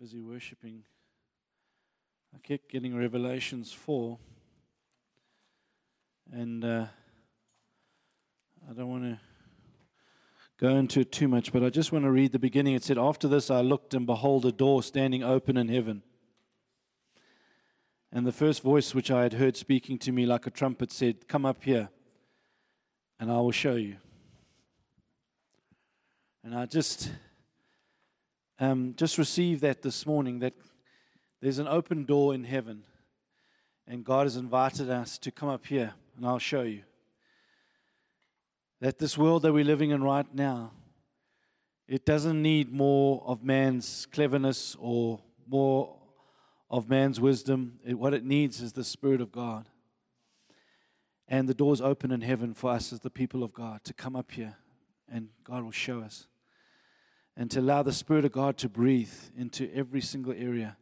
busy worshiping, I kept getting Revelations 4, and I don't want to go into it too much, but I just want to read the beginning. It said, "After this I looked, and behold, a door standing open in heaven. And the first voice which I had heard speaking to me like a trumpet said, 'Come up here, and I will show you.'" And I just received that this morning, that there's an open door in heaven, and God has invited us to come up here, and I'll show you. That this world that we're living in right now, it doesn't need more of man's cleverness or more of man's wisdom. What it needs is the Spirit of God. And the door's open in heaven for us as the people of God to come up here, and God will show us. And to allow the Spirit of God to breathe into every single area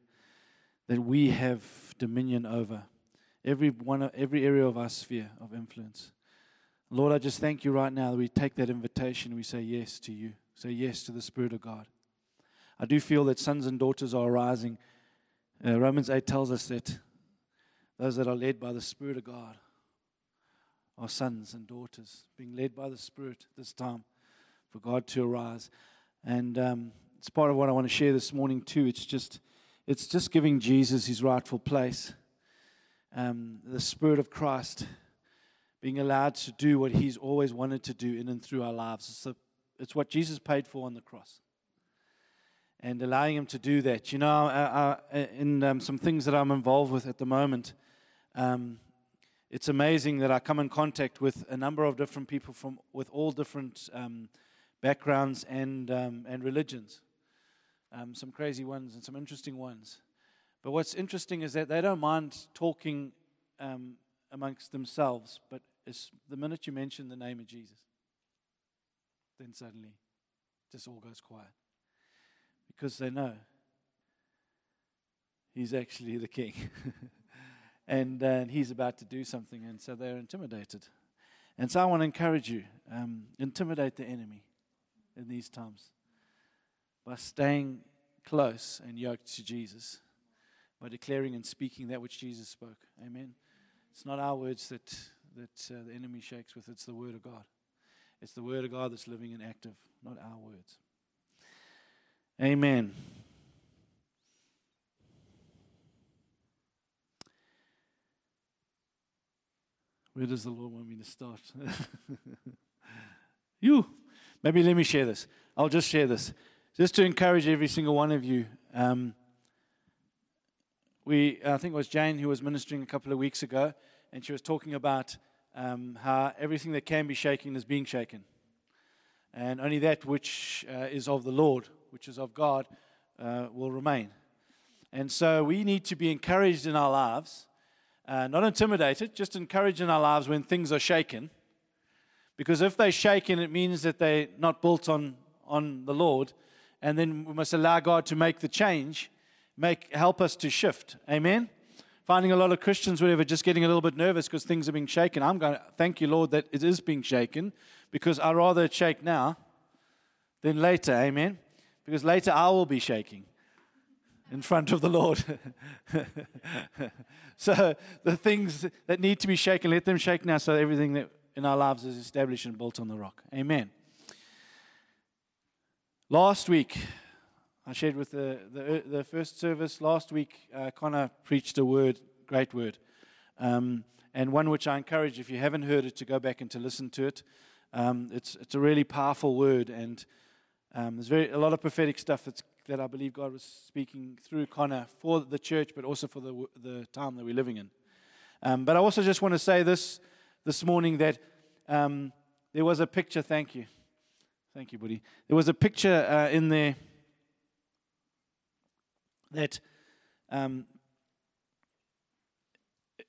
that we have dominion over, every area of our sphere of influence. Lord, I just thank you right now that we take that invitation and we say yes to you, say yes to the Spirit of God. I do feel that sons and daughters are arising. Romans 8 tells us that those that are led by the Spirit of God are sons and daughters, being led by the Spirit this time for God to arise. And it's part of what I want to share this morning too. It's just giving Jesus his rightful place. The Spirit of Christ being allowed to do what he's always wanted to do in and through our lives. It's what Jesus paid for on the cross, and allowing him to do that. You know, in some things that I'm involved with at the moment, it's amazing that I come in contact with a number of different people with all different backgrounds and religions, some crazy ones and some interesting ones. But what's interesting is that they don't mind talking amongst themselves, but it's the minute you mention the name of Jesus, then suddenly just all goes quiet, because they know he's actually the king and he's about to do something, and so they're intimidated. And so I want to encourage you, intimidate the enemy in these times by staying close and yoked to Jesus, by declaring and speaking that which Jesus spoke. Amen. It's not our words that the enemy shakes with, it's the Word of God. It's the Word of God that's living and active, not our words. Amen. Where does the Lord want me to start? Maybe let me share this. I'll just share this. Just to encourage every single one of you, I think it was Jane who was ministering a couple of weeks ago, and she was talking about how everything that can be shaken is being shaken, and only that which is of the Lord, which is of God, will remain. And so we need to be encouraged in our lives, not intimidated, just encouraged in our lives when things are shaken, because if they're shaken, it means that they're not built on the Lord, and then we must allow God to make the change, help us to shift. Amen? Finding a lot of Christians, whatever, just getting a little bit nervous because things are being shaken. I'm going to thank you, Lord, that it is being shaken, because I'd rather it shake now than later. Amen? Because later I will be shaking in front of the Lord. So the things that need to be shaken, let them shake now, so everything that in our lives is established and built on the rock. Amen. Last week, I shared with the first service. Last week, Connor preached a word, great word, and one which I encourage, if you haven't heard it, to go back and to listen to it. It's a really powerful word, and there's a lot of prophetic stuff that I believe God was speaking through Connor for the church, but also for the time that we're living in. But I also just want to say this morning that there was a picture. Thank you, buddy. There was a picture in there that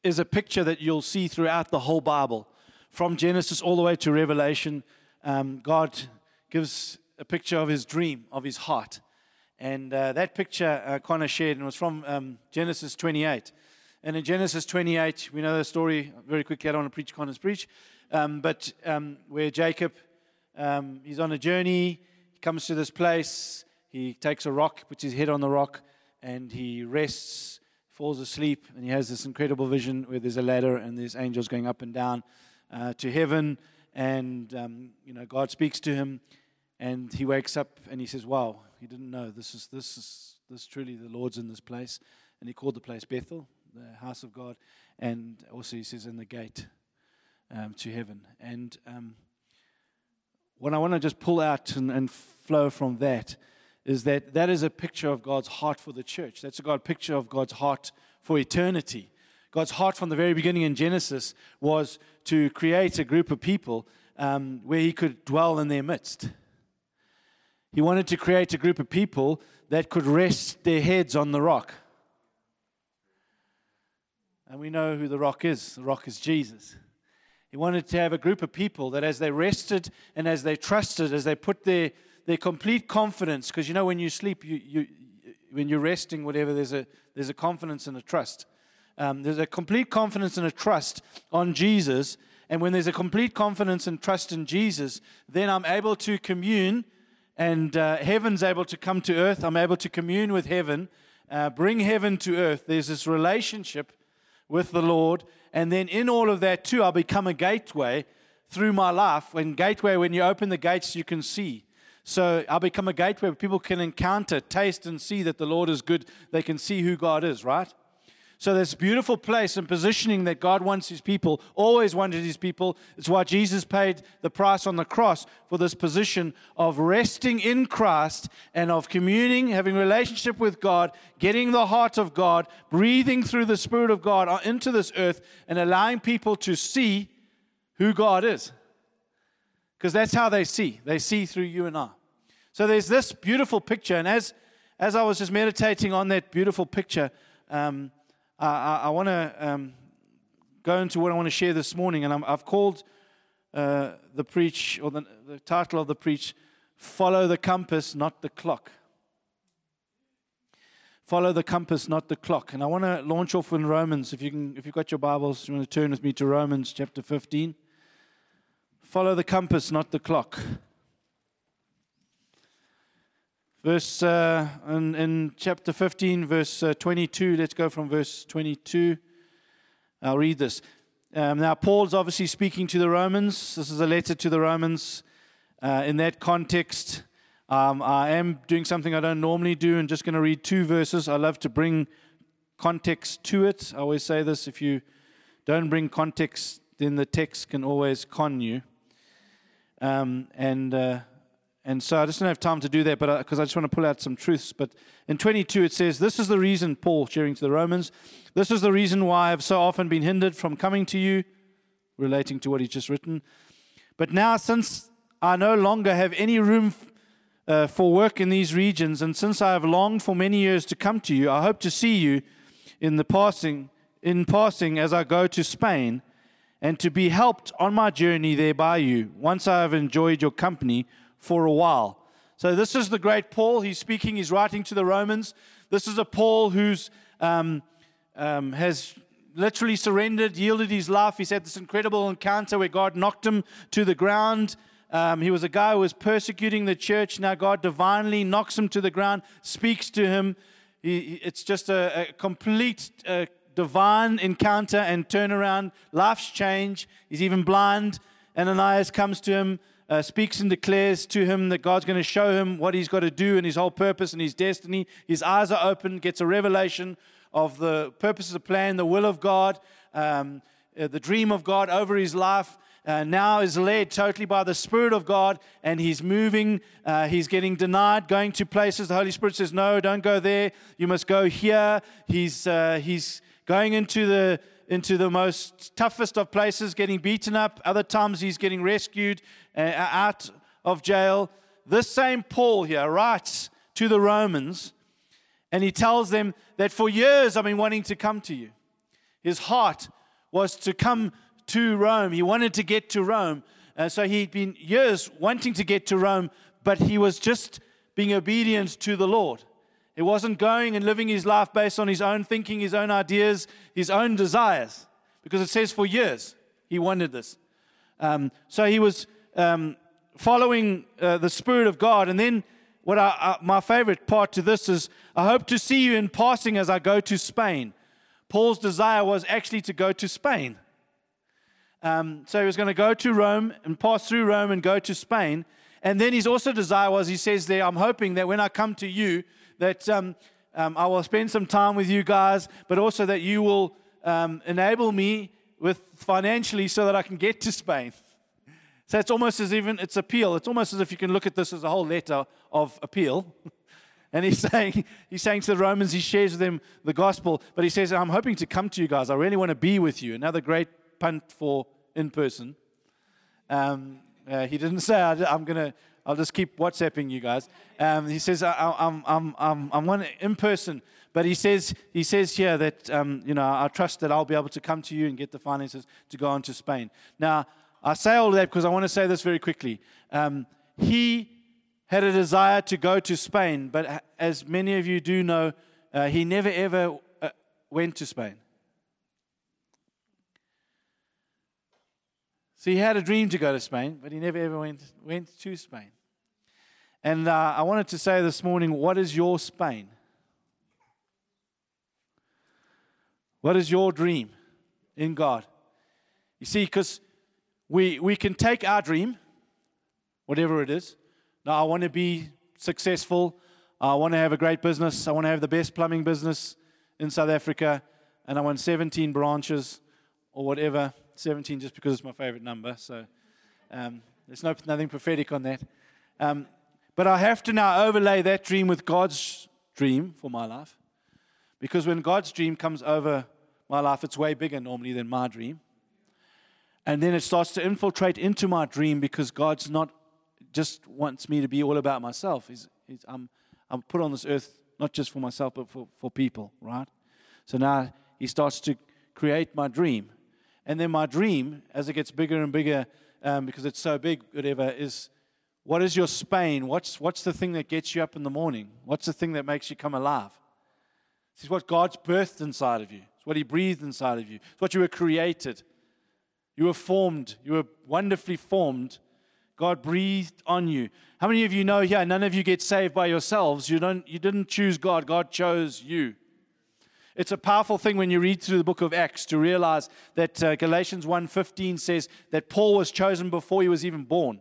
is a picture that you'll see throughout the whole Bible, from Genesis all the way to Revelation. God gives a picture of his dream, of his heart. And that picture Connor shared, and was from Genesis 28. And in Genesis 28, we know the story very quickly. I don't want to preach Connor's preach. But where Jacob, he's on a journey, he comes to this place, he takes a rock, puts his head on the rock, and he rests, falls asleep, and he has this incredible vision where there's a ladder and there's angels going up and down to heaven, and God speaks to him, and he wakes up and he says, "Wow, he didn't know this is truly the Lord's in this place," and he called the place Bethel, the house of God, and also he says, "In the gate to heaven," and. What I want to just pull out and flow from that is that is a picture of God's heart for the church. That's a picture of God's heart for eternity. God's heart from the very beginning in Genesis was to create a group of people where he could dwell in their midst. He wanted to create a group of people that could rest their heads on the rock. And we know who the rock is. The rock is Jesus. He wanted to have a group of people that as they rested and as they trusted, as they put their complete confidence, because when you sleep, when you're resting, whatever, there's a confidence and a trust. There's a complete confidence and a trust on Jesus. And when there's a complete confidence and trust in Jesus, then I'm able to commune, and heaven's able to come to earth. I'm able to commune with heaven, bring heaven to earth. There's this relationship with the Lord. And then in all of that too, I'll become a gateway through my life. When you open the gates, you can see. So I'll become a gateway where people can encounter, taste, and see that the Lord is good. They can see who God is, right? So this beautiful place and positioning that God wants His people, always wanted His people. It's why Jesus paid the price on the cross for this position of resting in Christ and of communing, having a relationship with God, getting the heart of God, breathing through the Spirit of God into this earth and allowing people to see who God is. Because that's how they see. They see through you and I. So there's this beautiful picture. And as I was just meditating on that beautiful picture, I want to go into what I want to share this morning, and I've called the preach, or the title of the preach, "Follow the Compass, Not the Clock." Follow the compass, not the clock. And I want to launch off in Romans. If you've got your Bibles, you want to turn with me to Romans chapter 15. Follow the compass, not the clock. Verse in chapter 15, verse 22, let's go from verse 22. I'll read this. Now, Paul's obviously speaking to the Romans. This is a letter to the Romans. In that context, I am doing something I don't normally do and just going to read two verses. I love to bring context to it. I always say this, if you don't bring context, then the text can always con you. And so I just don't have time to do that, but because I just want to pull out some truths. But in 22 it says, this is the reason, Paul sharing to the Romans, this is the reason why I've so often been hindered from coming to you, relating to what he's just written. But now since I no longer have any room for work in these regions, and since I have longed for many years to come to you, I hope to see you in passing as I go to Spain, and to be helped on my journey there by you, once I have enjoyed your company for a while. So this is the great Paul. He's speaking, he's writing to the Romans. This is a Paul who's has literally surrendered, yielded his life. He's had this incredible encounter where God knocked him to the ground. He was a guy who was persecuting the church. Now God divinely knocks him to the ground, speaks to him. It's just a complete divine encounter and turnaround. Life's change. He's even blind. Ananias comes to him. Speaks and declares to him that God's going to show him what he's got to do and his whole purpose and his destiny. His eyes are open, gets a revelation of the purposes, the plan, the will of God, the dream of God over his life. Now is led totally by the Spirit of God, and he's moving. He's getting denied, going to places. The Holy Spirit says, "No, don't go there. You must go here." He's going into the most toughest of places, getting beaten up. Other times he's getting rescued out of jail. This same Paul here writes to the Romans, and he tells them that for years I've been wanting to come to you. His heart was to come to Rome. He wanted to get to Rome. So he'd been years wanting to get to Rome, but he was just being obedient to the Lord. It wasn't going and living his life based on his own thinking, his own ideas, his own desires. Because it says for years he wanted this. So he was following the Spirit of God. And then what my favorite part to this is, I hope to see you in passing as I go to Spain. Paul's desire was actually to go to Spain. So he was going to go to Rome and pass through Rome and go to Spain. And then his also desire was, he says there, I'm hoping that when I come to you, that I will spend some time with you guys, but also that you will enable me with financially so that I can get to Spain. So it's almost as even its appeal. It's almost as if you can look at this as a whole letter of appeal. And he's saying to the Romans, he shares with them the gospel, but he says, I'm hoping to come to you guys. I really want to be with you. Another great punt for in person. He didn't say I'll just keep WhatsApping you guys. He says I'm one in person, but he says here that I trust that I'll be able to come to you and get the finances to go on to Spain. Now I say all that because I want to say this very quickly. He had a desire to go to Spain, but as many of you do know, he never ever went to Spain. So he had a dream to go to Spain, but he never ever went to Spain. And I wanted to say this morning, what is your Spain? What is your dream in God? You see, because we can take our dream, whatever it is. Now, I want to be successful. I want to have a great business. I want to have the best plumbing business in South Africa. And I want 17 branches or whatever. 17 just because it's my favorite number, so there's nothing prophetic on that. But I have to now overlay that dream with God's dream for my life, because when God's dream comes over my life, it's way bigger normally than my dream. And then it starts to infiltrate into my dream, because God's not just wants me to be all about myself. I'm put on this earth not just for myself, but for people, right? So now he starts to create my dream. And then my dream, as it gets bigger and bigger, because it's so big, whatever, is what is your Spain? What's the thing that gets you up in the morning? What's the thing that makes you come alive? It's what God's birthed inside of you. It's what He breathed inside of you. It's what you were created. You were formed. You were wonderfully formed. God breathed on you. How many of you know here? None of you get saved by yourselves. You didn't choose God. God chose you. It's a powerful thing when you read through the book of Acts to realize that Galatians 1:15 says that Paul was chosen before he was even born.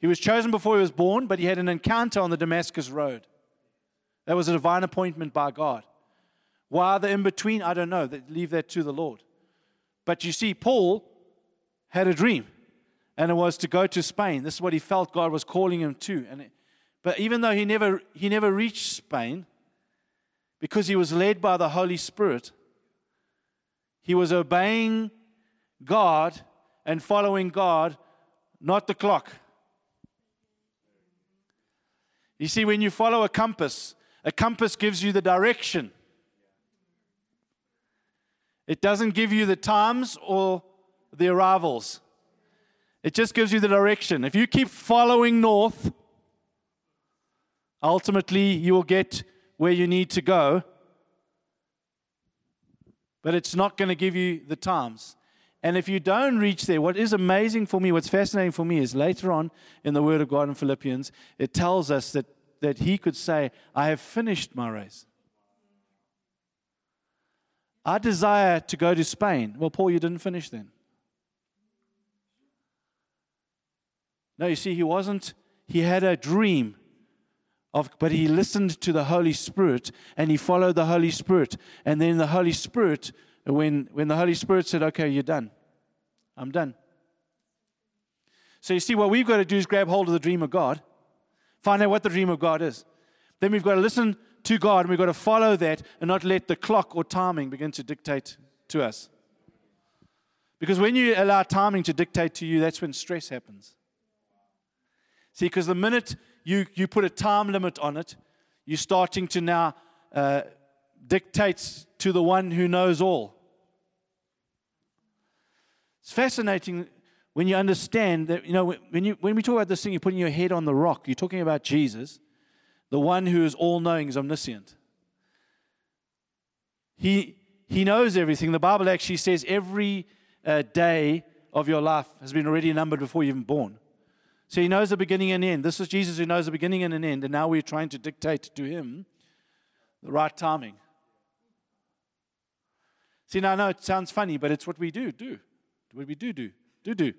He was chosen before he was born, but he had an encounter on the Damascus Road. That was a divine appointment by God. Why the in-between? I don't know. Leave that to the Lord. But you see, Paul had a dream, and it was to go to Spain. This is what he felt God was calling him to. But even though he never reached Spain, because he was led by the Holy Spirit, he was obeying God and following God, not the clock. You see, when you follow a compass gives you the direction. It doesn't give you the times or the arrivals. It just gives you the direction. If you keep following north, ultimately you will get where you need to go, but it's not going to give you the times. And if you don't reach there, what is amazing for me, what's fascinating for me is later on in the Word of God in Philippians, it tells us that he could say, I have finished my race. I desire to go to Spain. Well, Paul, you didn't finish then. No, you see, he had a dream. But he listened to the Holy Spirit, and he followed the Holy Spirit. And then the Holy Spirit, when the Holy Spirit said, okay, you're done. I'm done. So you see, what we've got to do is grab hold of the dream of God, find out what the dream of God is. Then we've got to listen to God, and we've got to follow that and not let the clock or timing begin to dictate to us. Because when you allow timing to dictate to you, that's when stress happens. See, because the minute you put a time limit on it, you're starting to now dictate to the one who knows all. It's fascinating when you understand that, when we talk about this thing, you're putting your head on the rock. You're talking about Jesus, the one who is all-knowing, is omniscient. He knows everything. The Bible actually says every day of your life has been already numbered before you're even born. So he knows the beginning and end. This is Jesus who knows the beginning and an end, and now we're trying to dictate to him the right timing. See, now I know it sounds funny, but it's what we do. What we do. Do-do.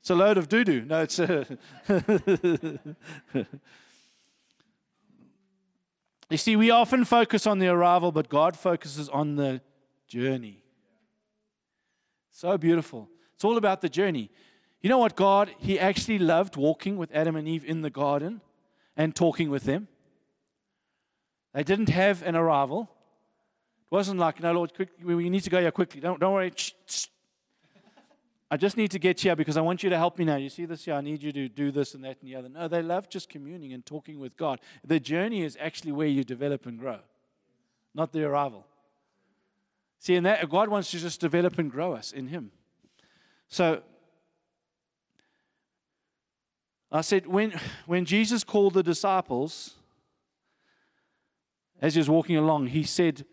It's a load of doo-doo. No, it's You see, we often focus on the arrival, but God focuses on the journey. So beautiful. It's all about the journey. You know what, God, he actually loved walking with Adam and Eve in the garden and talking with them. They didn't have an arrival. It wasn't like, no, Lord, quickly, we need to go here quickly. Don't worry. I just need to get here because I want you to help me now. You see this here? I need you to do this and that and the other. No, they love just communing and talking with God. The journey is actually where you develop and grow, not the arrival. See, and that God wants to just develop and grow us in him. So I said, when Jesus called the disciples, as he was walking along, he said,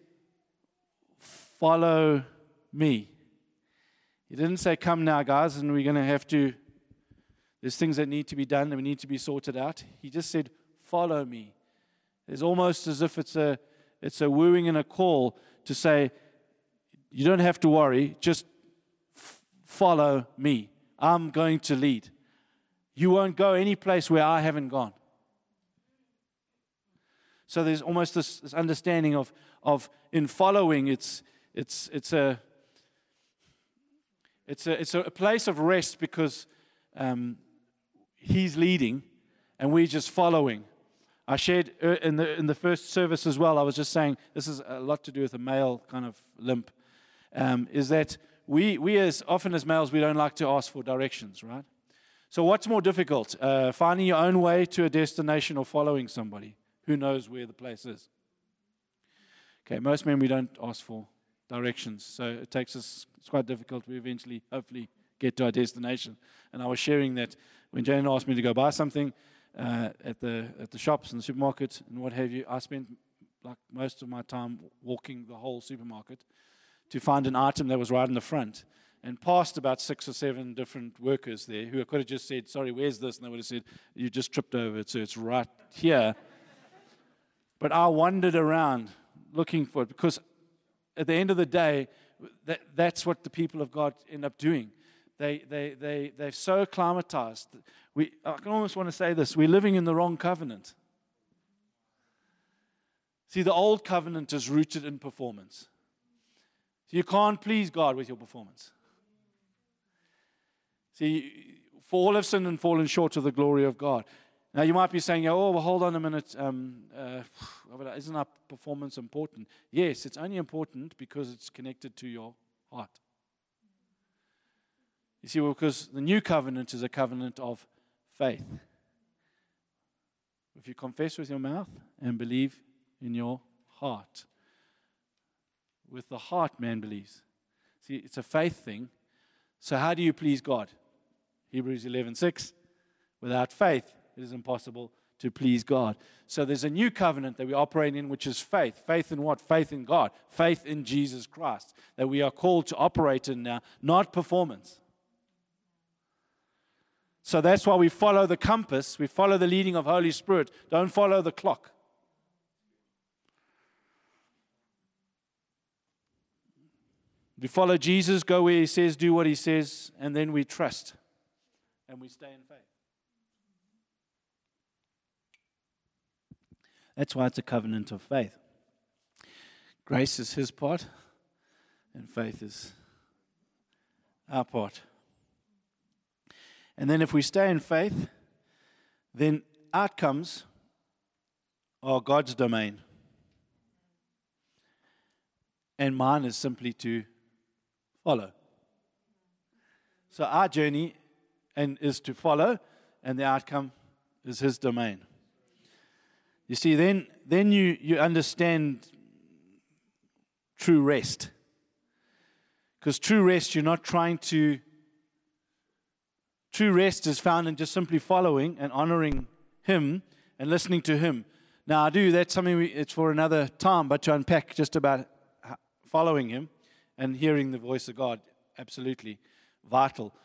follow me. He didn't say, come now, guys, and we're going to have to, there's things that need to be done and we need to be sorted out. He just said, follow me. It's almost as if it's a wooing and a call to say, you don't have to worry, just follow me. I'm going to lead. You won't go any place where I haven't gone. So there's almost this understanding of in following, it's a place of rest because he's leading and we're just following. I shared in the first service as well. I was just saying this is a lot to do with a male kind of limp. Is that we as often as males we don't like to ask for directions, right? So what's more difficult, finding your own way to a destination or following somebody who knows where the place is? Okay, most men, we don't ask for directions. So it takes us, it's quite difficult. We eventually, hopefully, get to our destination. And I was sharing that when Jane asked me to go buy something at the shops and the supermarket and what have you, I spent like most of my time walking the whole supermarket to find an item that was right in the front. And passed about 6 or 7 different workers there who could have just said, sorry, where's this? And they would have said, you just tripped over it, so it's right here. But I wandered around looking for it because at the end of the day, that's what the people of God end up doing. They're so acclimatized. I almost want to say this, we're living in the wrong covenant. See, the old covenant is rooted in performance. So you can't please God with your performance. See, for all have sinned and fallen short of the glory of God. Now, you might be saying, oh, well, hold on a minute. Isn't our performance important? Yes, it's only important because it's connected to your heart. You see, well, because the new covenant is a covenant of faith. If you confess with your mouth and believe in your heart. With the heart, man believes. See, it's a faith thing. So how do you please God? Hebrews 11:6. Without faith, it is impossible to please God. So there's a new covenant that we operate in, which is faith. Faith in what? Faith in God. Faith in Jesus Christ that we are called to operate in now, not performance. So that's why we follow the compass. We follow the leading of Holy Spirit. Don't follow the clock. We follow Jesus, go where he says, do what he says, and then we trust and we stay in faith. That's why it's a covenant of faith. Grace is his part and faith is our part. And then if we stay in faith, then outcomes are God's domain. And mine is simply to follow. So our journey is to follow, and the outcome is his domain. You see, then you understand true rest. Because true rest is found in just simply following and honoring him and listening to him. Now I do, that's something it's for another time, but to unpack just about following him and hearing the voice of God, absolutely vital.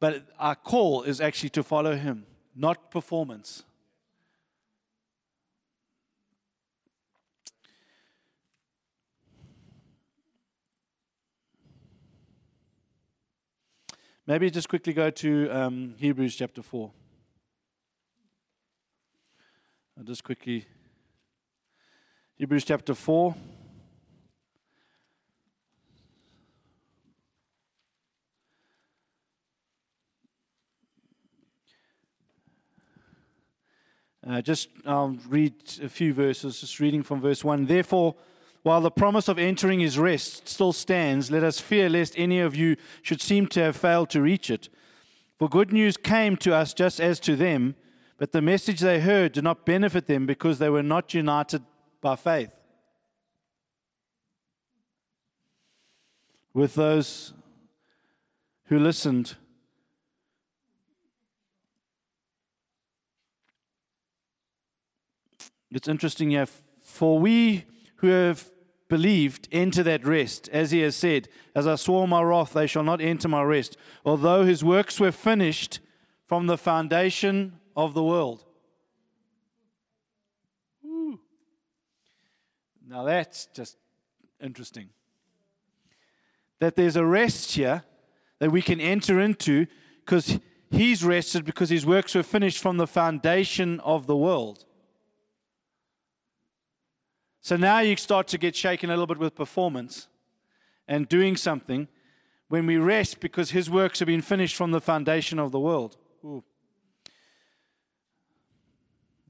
But our call is actually to follow him. not performance. Maybe just quickly go to Hebrews chapter 4. I'll just quickly, Hebrews chapter 4. I'll read a few verses, just reading from verse 1. Therefore, while the promise of entering his rest still stands, let us fear lest any of you should seem to have failed to reach it. For good news came to us just as to them, but the message they heard did not benefit them because they were not united by faith with those who listened. It's interesting here. For we who have believed enter that rest, as he has said, as I swore my wrath, they shall not enter my rest, although his works were finished from the foundation of the world. Ooh. Now that's just interesting. That there's a rest here that we can enter into because he's rested because his works were finished from the foundation of the world. So now you start to get shaken a little bit with performance and doing something when we rest because his works have been finished from the foundation of the world. Ooh.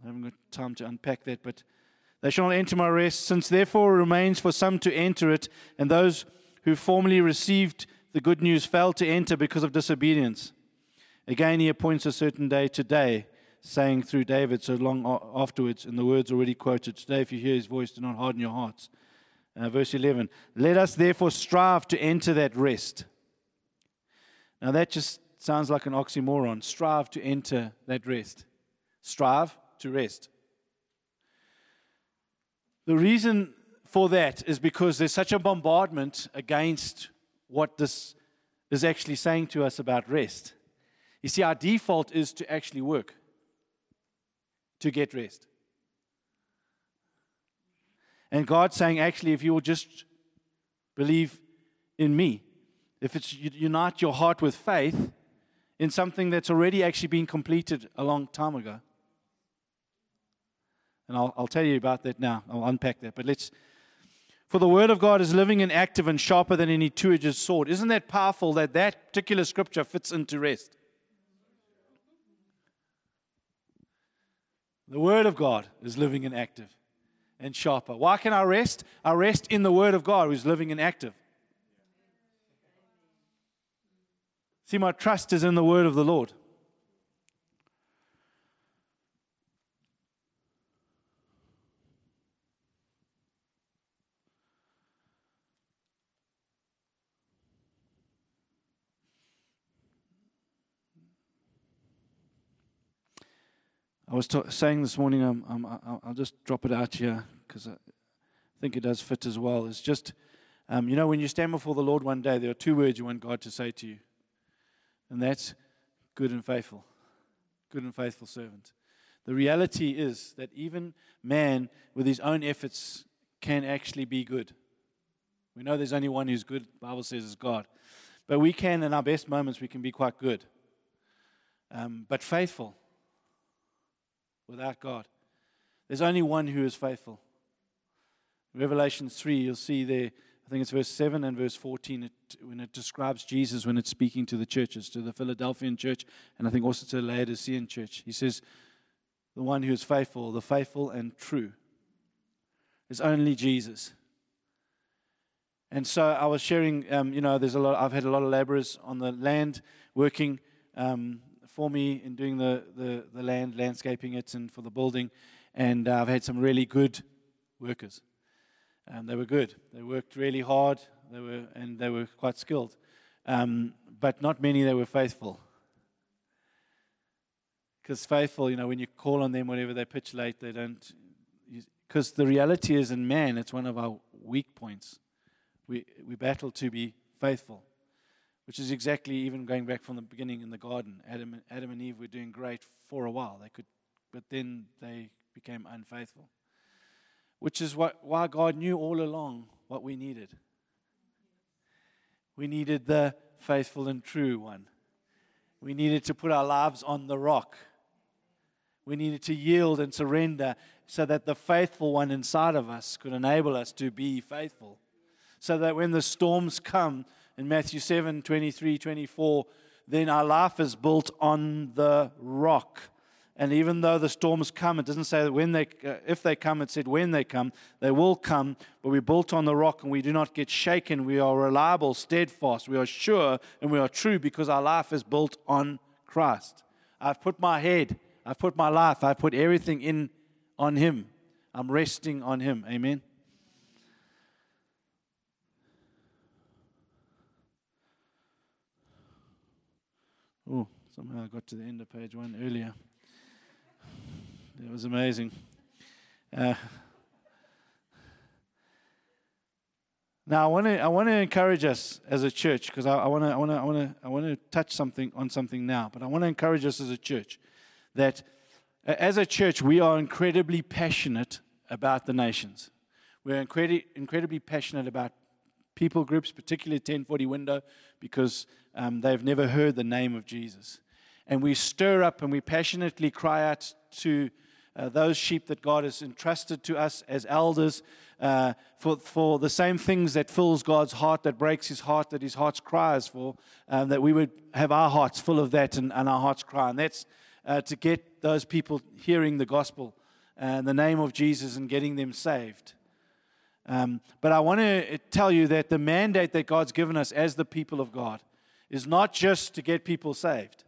I haven't got time to unpack that, but they shall not enter my rest, since therefore it remains for some to enter it, and those who formerly received the good news failed to enter because of disobedience. Again, he appoints a certain day today, saying through David so long afterwards, in the words already quoted, today if you hear his voice, do not harden your hearts. Verse 11, let us therefore strive to enter that rest. Now that just sounds like an oxymoron, strive to enter that rest. Strive to rest. The reason for that is because there's such a bombardment against what this is actually saying to us about rest. You see, our default is to actually work to get rest. And God's saying, actually, if you will just believe in me, if it's you unite your heart with faith in something that's already actually been completed a long time ago. And I'll tell you about that now. I'll unpack that. But let's, for the word of God is living and active and sharper than any two-edged sword. Isn't that powerful that that particular scripture fits into rest? The word of God is living and active and sharper. Why can I rest? I rest in the word of God who's living and active. See, my trust is in the word of the Lord. I was saying this morning, I'll just drop it out here because I think it does fit as well. It's just, when you stand before the Lord one day, there are two words you want God to say to you, and that's good and faithful servant. The reality is that even man with his own efforts can actually be good. We know there's only one who's good, the Bible says is God. But we can, in our best moments, we can be quite good, but faithful. Without God, there's only one who is faithful. Revelation 3, you'll see there, I think it's verse 7 and verse 14, when it describes Jesus when it's speaking to the churches, to the Philadelphian church, and I think also to the Laodicean church. He says, the one who is faithful, the faithful and true, is only Jesus. And so I was sharing, there's I've had a lot of laborers on the land working, for me in doing the land, landscaping it and for the building. And I've had some really good workers. They were good. They worked really hard. They were quite skilled. But not many, they were faithful. Because faithful, when you call on them, whenever they pitch late, they don't. Because the reality is in man, it's one of our weak points. We battle to be faithful. Which is exactly, even going back from the beginning in the garden, Adam and Eve were doing great for a while. They could, but then they became unfaithful. Which is why God knew all along what we needed. We needed the faithful and true one. We needed to put our lives on the rock. We needed to yield and surrender so that the faithful one inside of us could enable us to be faithful. So that when the storms come, in Matthew 7, 23, 24, then our life is built on the rock. And even though the storms come, it doesn't say that if they come, it said when they come, they will come, but we're built on the rock and we do not get shaken. We are reliable, steadfast, we are sure, and we are true because our life is built on Christ. I've put my head, I've put my life, I've put everything in on Him. I'm resting on Him. Amen. Oh, somehow I got to the end of page one earlier. It was amazing. Now I want to encourage us as a church, because I want to touch something on something now. But I want to encourage us as a church that, as a church, we are incredibly passionate about the nations. We're incredibly passionate about people groups, particularly 1040 Window, because they've never heard the name of Jesus. And we stir up and we passionately cry out to those sheep that God has entrusted to us as elders for the same things that fills God's heart, that breaks His heart, that His heart cries for, that we would have our hearts full of that and our hearts cry. And that's to get those people hearing the gospel and the name of Jesus and getting them saved. But I want to tell you that the mandate that God's given us as the people of God is not just to get people saved.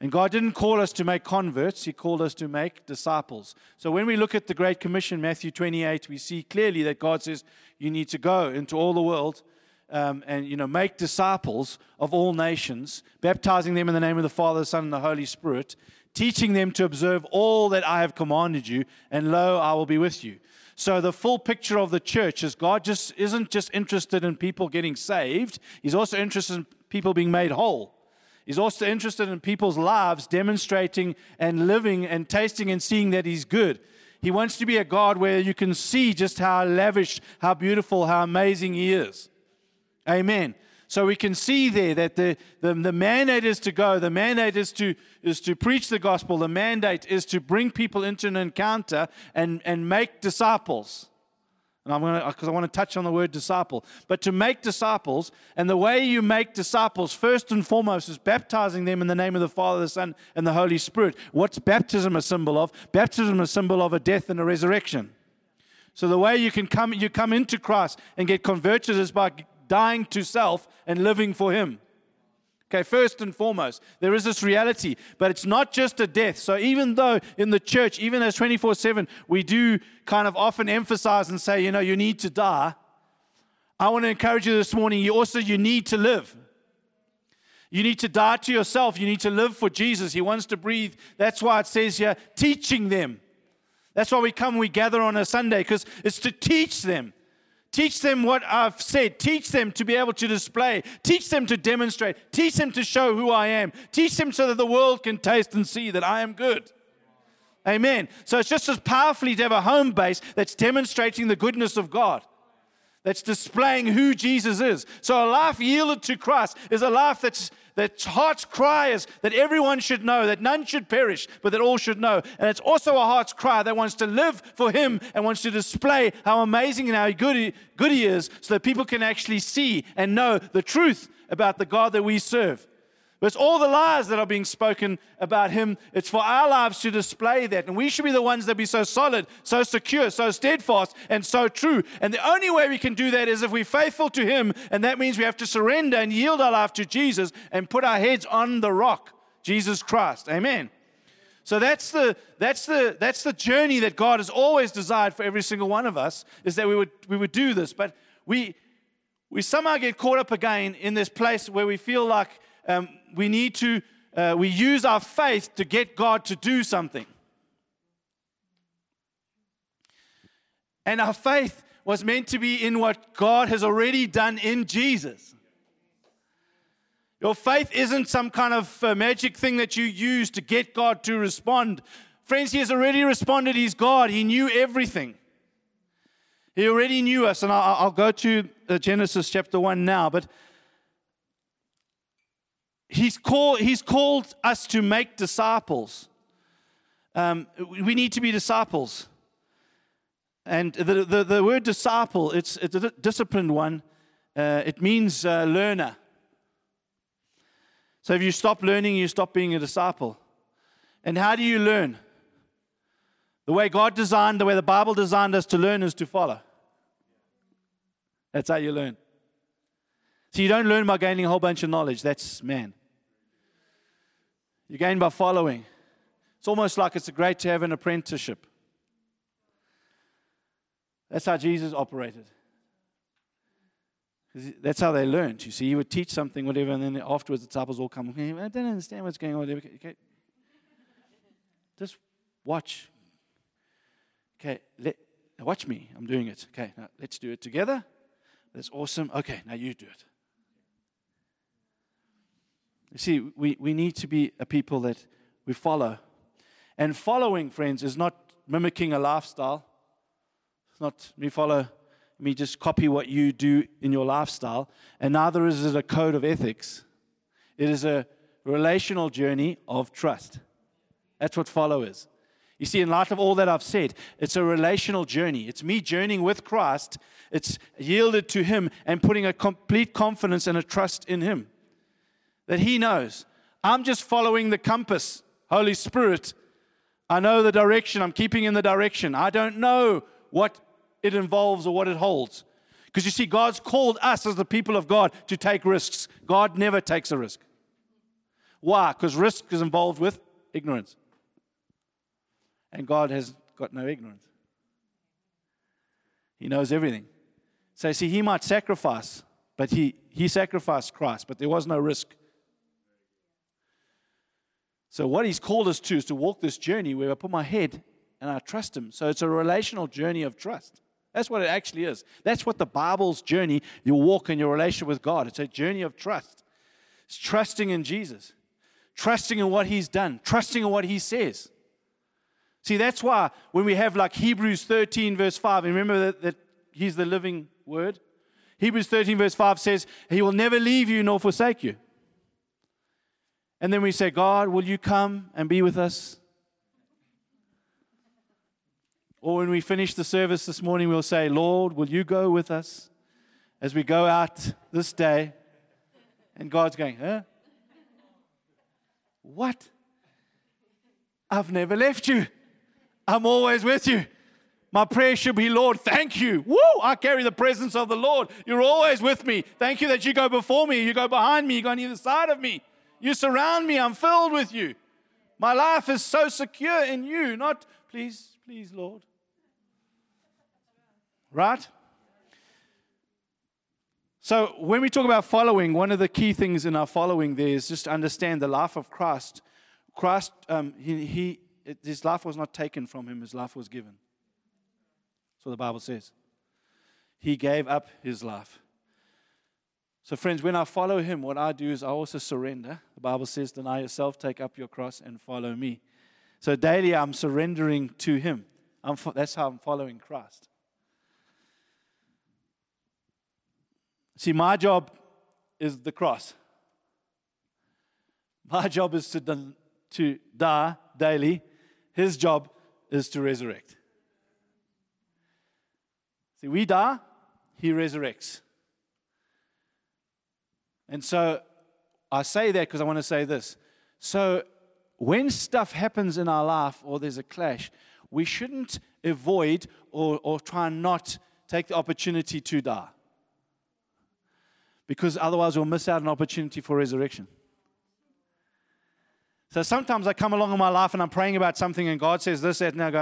And God didn't call us to make converts. He called us to make disciples. So when we look at the Great Commission, Matthew 28, we see clearly that God says, you need to go into all the world and make disciples of all nations, baptizing them in the name of the Father, the Son, and the Holy Spirit, teaching them to observe all that I have commanded you, and lo, I will be with you. So the full picture of the church is God just isn't just interested in people getting saved. He's also interested in people being made whole. He's also interested in people's lives demonstrating and living and tasting and seeing that He's good. He wants to be a God where you can see just how lavish, how beautiful, how amazing He is. Amen. So we can see there that the mandate is to go, the mandate is to preach the gospel, the mandate is to bring people into an encounter and make disciples. And because I want to touch on the word disciple. But to make disciples, and the way you make disciples, first and foremost, is baptizing them in the name of the Father, the Son, and the Holy Spirit. What's baptism a symbol of? Baptism is a symbol of a death and a resurrection. So the way you come into Christ and get converted is by dying to self and living for Him. Okay, first and foremost, there is this reality, but it's not just a death. So even though in the church, even as 24/7, we do kind of often emphasize and say, you need to die, I want to encourage you this morning, you need to live. You need to die to yourself. You need to live for Jesus. He wants to breathe. That's why it says here, teaching them. That's why we gather on a Sunday, because it's to teach them. Teach them what I've said. Teach them to be able to display. Teach them to demonstrate. Teach them to show who I am. Teach them so that the world can taste and see that I am good. Amen. So it's just as powerfully to have a home base that's demonstrating the goodness of God, that's displaying who Jesus is. So a life yielded to Christ is a life that's heart's cry is that everyone should know, that none should perish, but that all should know. And it's also a heart's cry that wants to live for Him and wants to display how amazing and how good he is, so that people can actually see and know the truth about the God that we serve. But it's all the lies that are being spoken about Him. It's for our lives to display that. And we should be the ones that be so solid, so secure, so steadfast, and so true. And the only way we can do that is if we're faithful to Him. And that means we have to surrender and yield our life to Jesus and put our heads on the rock, Jesus Christ. Amen. So that's the journey that God has always desired for every single one of us, is that we would do this. But we somehow get caught up again in this place where we feel like we use our faith to get God to do something. And our faith was meant to be in what God has already done in Jesus. Your faith isn't some kind of magic thing that you use to get God to respond. Friends, He has already responded. He's God. He knew everything. He already knew us. And I'll go to Genesis chapter 1 now. But He's called us to make disciples. We need to be disciples. And the word disciple, it's a disciplined one. It means learner. So if you stop learning, you stop being a disciple. And how do you learn? The way God designed, the way the Bible designed us to learn is to follow. That's how you learn. So you don't learn by gaining a whole bunch of knowledge. That's man. You gain by following. It's almost like it's great to have an apprenticeship. That's how Jesus operated. That's how they learned. You see, He would teach something, whatever, and then afterwards the disciples all come, "I don't understand what's going on." Okay. Just watch. Okay, watch me. I'm doing it. Okay, now let's do it together. That's awesome. Okay, now you do it. You see, we need to be a people that we follow. And following, friends, is not mimicking a lifestyle. It's not me follow, me just copy what you do in your lifestyle. And neither is it a code of ethics. It is a relational journey of trust. That's what follow is. You see, in light of all that I've said, it's a relational journey. It's me journeying with Christ. It's yielded to Him and putting a complete confidence and a trust in Him. That He knows. I'm just following the compass, Holy Spirit. I know the direction. I'm keeping in the direction. I don't know what it involves or what it holds. Because you see, God's called us as the people of God to take risks. God never takes a risk. Why? Because risk is involved with ignorance. And God has got no ignorance. He knows everything. So see, He might sacrifice, but He sacrificed Christ, but there was no risk. So what He's called us to is to walk this journey where I put my head and I trust Him. So it's a relational journey of trust. That's what it actually is. That's what the Bible's journey, you walk in your relationship with God. It's a journey of trust. It's trusting in Jesus. Trusting in what He's done. Trusting in what He says. See, that's why when we have like Hebrews 13 verse 5, and remember that He's the living word. Hebrews 13 verse 5 says, He will never leave you nor forsake you. And then we say, God, will you come and be with us? Or when we finish the service this morning, we'll say, Lord, will you go with us as we go out this day? And God's going, huh? What? I've never left you. I'm always with you. My prayer should be, Lord, thank you. Woo! I carry the presence of the Lord. You're always with me. Thank you that you go before me. You go behind me. You go on either side of me. You surround me. I'm filled with you. My life is so secure in you. Not, please, please, Lord. Right? So when we talk about following, one of the key things in our following there is just to understand the life of Christ. Christ, His life was not taken from Him. His life was given. That's what the Bible says. He gave up His life. So friends, when I follow Him, what I do is I also surrender. The Bible says, deny yourself, take up your cross, and follow me. So daily I'm surrendering to Him. That's how I'm following Christ. See, my job is the cross. My job is to die daily. His job is to resurrect. See, we die, He resurrects. And so I say that because I want to say this. So when stuff happens in our life or there's a clash, we shouldn't avoid or try and not take the opportunity to die. Because otherwise we'll miss out an opportunity for resurrection. So sometimes I come along in my life and I'm praying about something and God says this, that, and I go,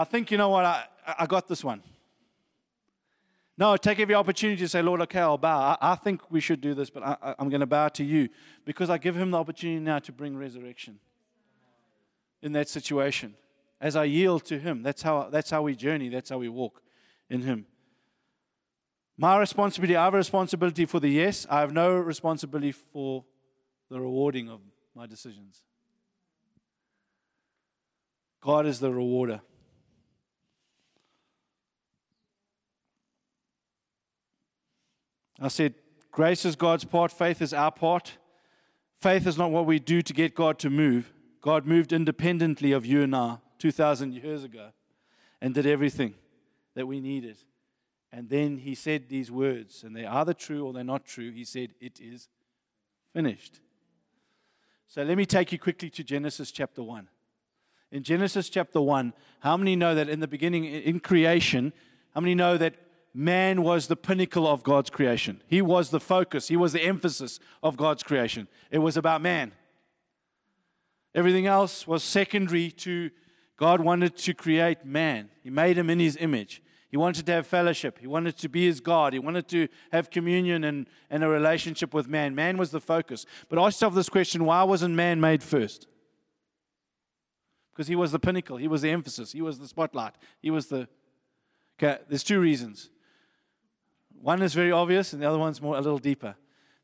I think, you know what, I got this one. No, take every opportunity to say, Lord, okay, I'll bow. I think we should do this, but I'm going to bow to you because I give Him the opportunity now to bring resurrection in that situation. As I yield to Him, that's how we journey, that's how we walk in Him. My responsibility, I have a responsibility for the yes. I have no responsibility for the rewarding of my decisions. God is the rewarder. I said, grace is God's part, faith is our part. Faith is not what we do to get God to move. God moved independently of you and I 2,000 years ago and did everything that we needed. And then he said these words, and they're either true or they're not true. He said, it is finished. So let me take you quickly to Genesis chapter 1. In Genesis chapter 1, how many know that in the beginning, in creation, how many know that man was the pinnacle of God's creation? He was the focus. He was the emphasis of God's creation. It was about man. Everything else was secondary to God wanted to create man. He made him in his image. He wanted to have fellowship. He wanted to be his God. He wanted to have communion and a relationship with man. Man was the focus. But ask yourself this question, why wasn't man made first? Because he was the pinnacle. He was the emphasis. He was the spotlight. He was the... Okay, there's two reasons. One is very obvious, and the other one's more a little deeper.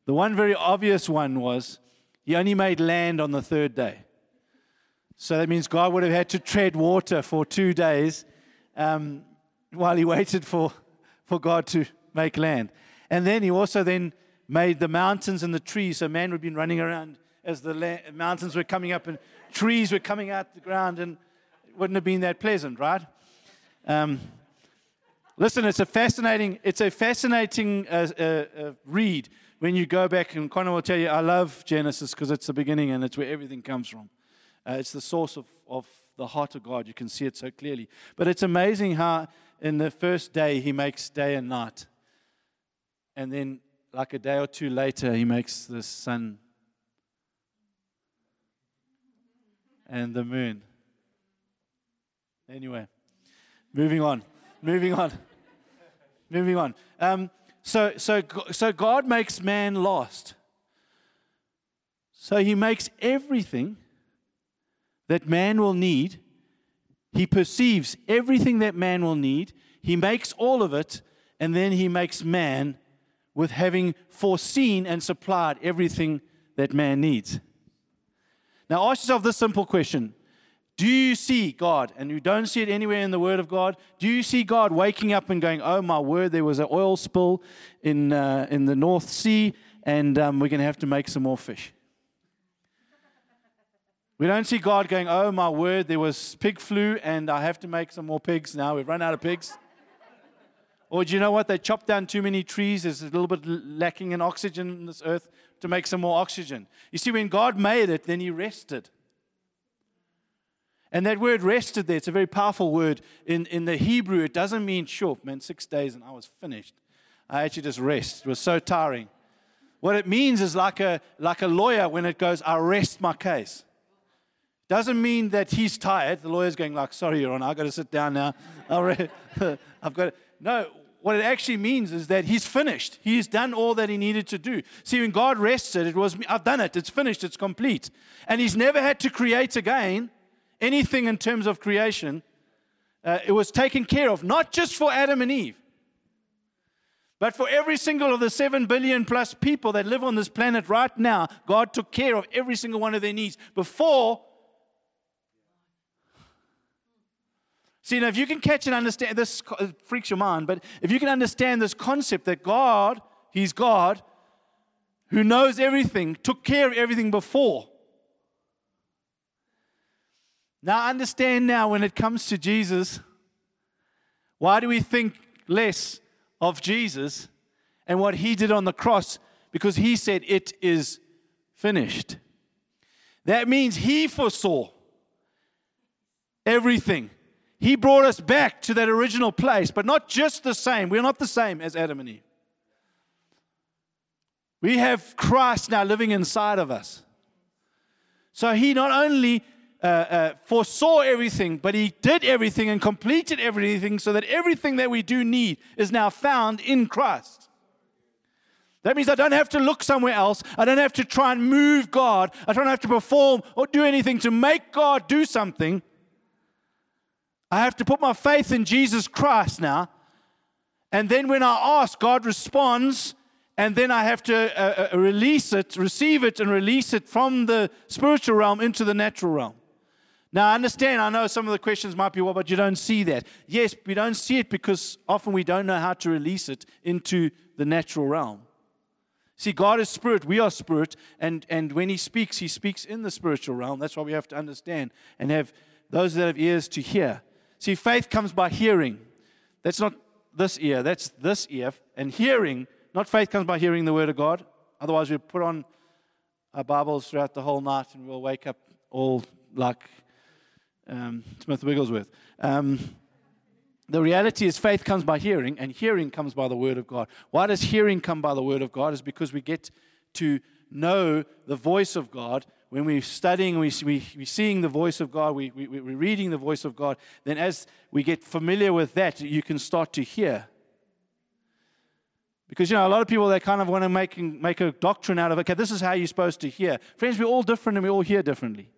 The one very obvious one was he only made land on the third day. So that means God would have had to tread water for 2 days while he waited for God to make land. And then he also then made the mountains and the trees, so man would have been running around as the mountains were coming up and trees were coming out the ground, and it wouldn't have been that pleasant, right? Listen, it's a fascinating read when you go back, and Connor will tell you, I love Genesis because it's the beginning and it's where everything comes from. It's the source of the heart of God. You can see it so clearly. But it's amazing how in the first day he makes day and night. And then like a day or two later he makes the sun and the moon. Anyway, moving on. So God makes man last. So he makes everything that man will need. He perceives everything that man will need. He makes all of it, and then he makes man with having foreseen and supplied everything that man needs. Now ask yourself this simple question. Do you see God? And you don't see it anywhere in the Word of God. Do you see God waking up and going, oh my word, there was an oil spill in the North Sea, and we're going to have to make some more fish? We don't see God going, oh my word, there was pig flu, and I have to make some more pigs now. We've run out of pigs. Or do you know what? They chopped down too many trees. There's a little bit lacking in oxygen in this earth to make some more oxygen. You see, when God made it, then he rested. And that word rested there, it's a very powerful word. In the Hebrew, it doesn't mean, sure, man, 6 days and I was finished. I actually just rest. It was so tiring. What it means is like a lawyer when it goes, I rest my case. Doesn't mean that he's tired. The lawyer's going like, sorry, Your Honor, I've got to sit down now. I've got to. No, what it actually means is that he's finished. He's done all that he needed to do. See, when God rested, it was, I've done it. It's finished. It's complete. And he's never had to create again anything in terms of creation. It was taken care of, not just for Adam and Eve, but for every single of the 7 billion plus people that live on this planet right now. God took care of every single one of their needs before. See, now if you can catch and understand, this freaks your mind, but if you can understand this concept that God, he's God, who knows everything, took care of everything before. Now understand now when it comes to Jesus, why do we think less of Jesus and what he did on the cross? Because he said, it is finished. That means he foresaw everything. He brought us back to that original place, but not just the same. We're not the same as Adam and Eve. We have Christ now living inside of us. So he not only foresaw everything, but he did everything and completed everything so that everything that we do need is now found in Christ. That means I don't have to look somewhere else. I don't have to try and move God. I don't have to perform or do anything to make God do something. I have to put my faith in Jesus Christ now And then when I ask, God responds, and then I have to release it, receive it, and release it from the spiritual realm into the natural realm. Now, I understand, I know some of the questions might be, well, but you don't see that. Yes, we don't see it because often we don't know how to release it into the natural realm. See, God is spirit, we are spirit, and when he speaks in the spiritual realm. That's why we have to understand and have those that have ears to hear. See, faith comes by hearing. That's not this ear, that's this ear. And hearing, not faith comes by hearing the word of God. Otherwise, we'll put on our Bibles throughout the whole night and we'll wake up all like Smith Wigglesworth. The reality is faith comes by hearing, and hearing comes by the word of God. Why does hearing come by the word of God? It's because we get to know the voice of God. When we're studying, we're seeing the voice of God, we're reading the voice of God. Then as we get familiar with that, you can start to hear. Because, you know, a lot of people, they kind of want to make a doctrine out of, okay, this is how you're supposed to hear. Friends, we're all different and we all hear differently.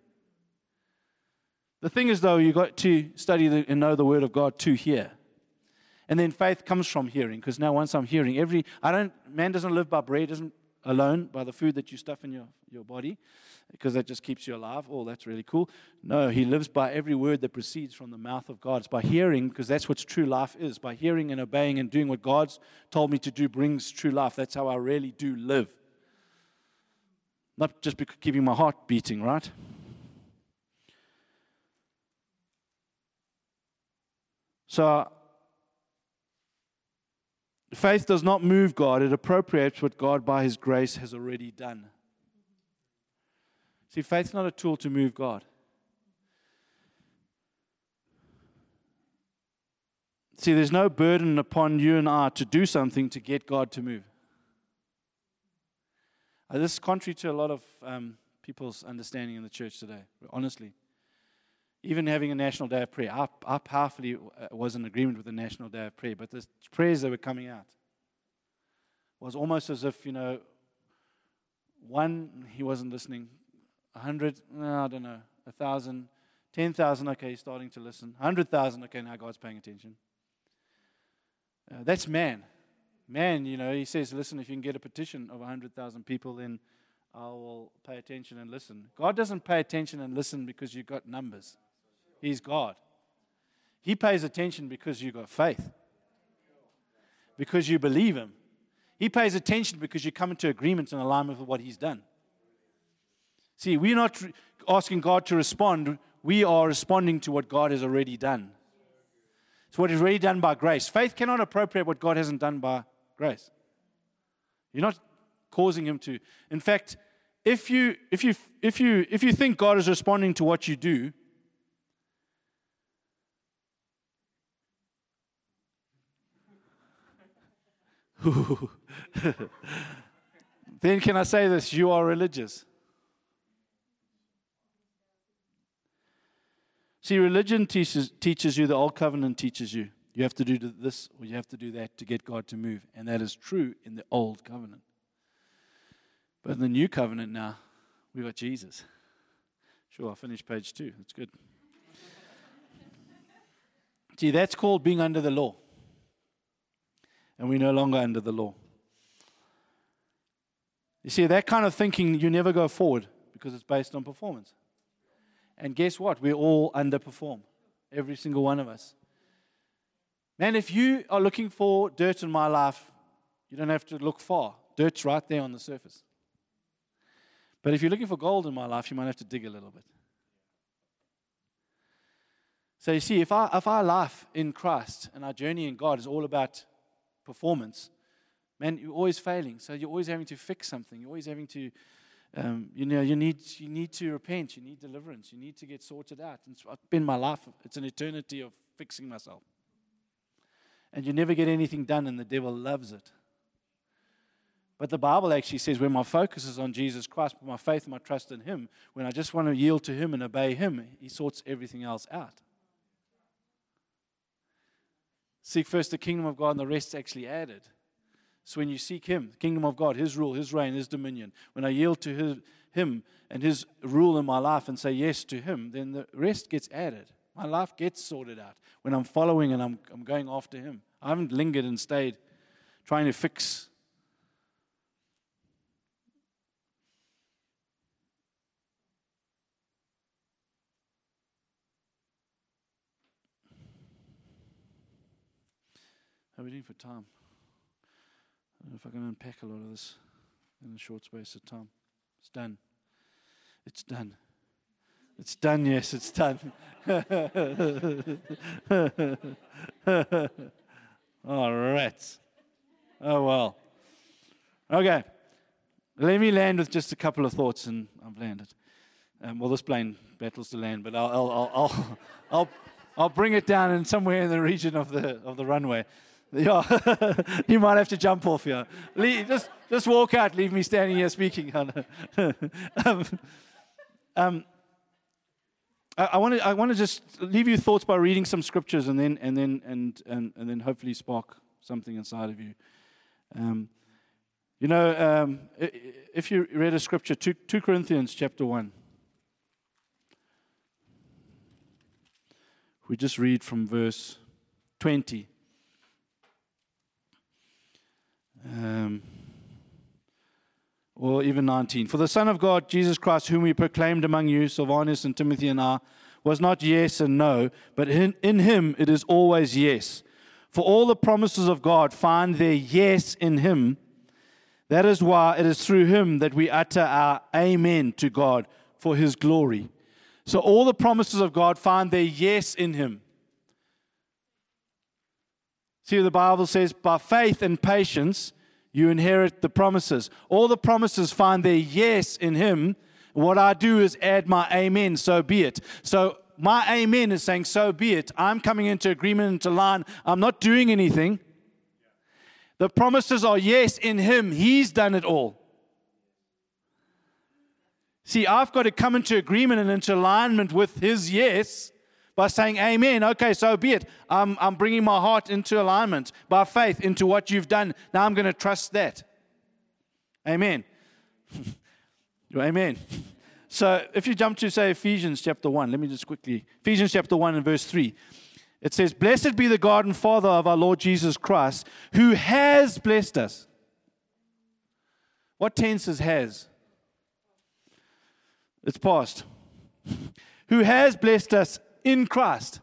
The thing is, though, you got to study and know the Word of God to hear. And then faith comes from hearing, because now once I'm hearing, man doesn't live by bread alone, by the food that you stuff in your body, because that just keeps you alive. Oh, that's really cool. No, he lives by every word that proceeds from the mouth of God. It's by hearing, because that's what true life is. By hearing and obeying and doing what God's told me to do brings true life. That's how I really do live. Not just keeping my heart beating, right? So, faith does not move God. It appropriates what God, by His grace, has already done. See, faith's not a tool to move God. See, there's no burden upon you and I to do something to get God to move. This is contrary to a lot of people's understanding in the church today, honestly. Even having a National Day of Prayer. I powerfully was in agreement with the National Day of Prayer, but the prayers that were coming out was almost as if, you know, 1, he wasn't listening, 100, no, I don't know, 1,000, 10,000, okay, he's starting to listen, 100,000, okay, now God's paying attention. That's man. Man, you know, he says, listen, if you can get a petition of 100,000 people, then I will pay attention and listen. God doesn't pay attention and listen because you've got numbers. He's God. He pays attention because you've got faith, because you believe Him. He pays attention because you come into agreement and alignment with what He's done. See, we're not asking God to respond. We are responding to what God has already done. It's what is already done by grace. Faith cannot appropriate what God hasn't done by grace. You're not causing Him to. In fact, if you think God is responding to what you do, then can I say this? You are religious. See, religion teaches you, the old covenant teaches you. You have to do this or you have to do that to get God to move. And that is true in the old covenant. But in the new covenant now, we've got Jesus. Sure, I finished page 2. That's good. See, that's called being under the law. And we're no longer under the law. You see, that kind of thinking, you never go forward because it's based on performance. And guess what? We all underperform, every single one of us. Man, if you are looking for dirt in my life, you don't have to look far. Dirt's right there on the surface. But if you're looking for gold in my life, you might have to dig a little bit. So you see, if our life in Christ and our journey in God is all about performance, man, you're always failing. So you're always having to fix something. You're always having to, you need to repent. You need deliverance. You need to get sorted out. And so I've been my life. It's an eternity of fixing myself. And you never get anything done, and the devil loves it. But the Bible actually says when my focus is on Jesus Christ, my faith and my trust in Him, when I just want to yield to Him and obey Him, He sorts everything else out. Seek first the kingdom of God and the rest's actually added. So when you seek Him, the kingdom of God, His rule, His reign, His dominion, when I yield to Him and His rule in my life and say yes to Him, then the rest gets added. My life gets sorted out when I'm following and I'm going after Him. I haven't lingered and stayed trying to fix. How are we doing for time? I don't know if I can unpack a lot of this in a short space of time. It's done. It's done. It's done, yes, it's done. All right. Oh, well. Okay. Let me land with just a couple of thoughts, and I've landed. Well, this plane battles to land, but I'll bring it down in somewhere in the region of the runway. Yeah, you might have to jump off here. Just walk out. Leave me standing here speaking. I want to just leave you thoughts by reading some scriptures, and then hopefully spark something inside of you. If you read a scripture, 2 Corinthians chapter 1. We just read from verse 20. Or even 19. For the Son of God, Jesus Christ, whom we proclaimed among you, Silvanus and Timothy and I, was not yes and no, but in him it is always yes. For all the promises of God find their yes in him. That is why it is through him that we utter our amen to God for his glory. So all the promises of God find their yes in him. See, the Bible says, by faith and patience, you inherit the promises. All the promises find their yes in him. What I do is add my amen, so be it. So my amen is saying, so be it. I'm coming into agreement, into line. I'm not doing anything. The promises are yes in him. He's done it all. See, I've got to come into agreement and into alignment with his yes. By saying, amen, okay, so be it. I'm bringing my heart into alignment by faith into what you've done. Now I'm going to trust that. Amen. Amen. So if you jump to, say, Ephesians chapter 1, let me just quickly. Ephesians chapter 1 and verse 3. It says, blessed be the God and Father of our Lord Jesus Christ, who has blessed us. What tense is has? It's past. Who has blessed us in Christ,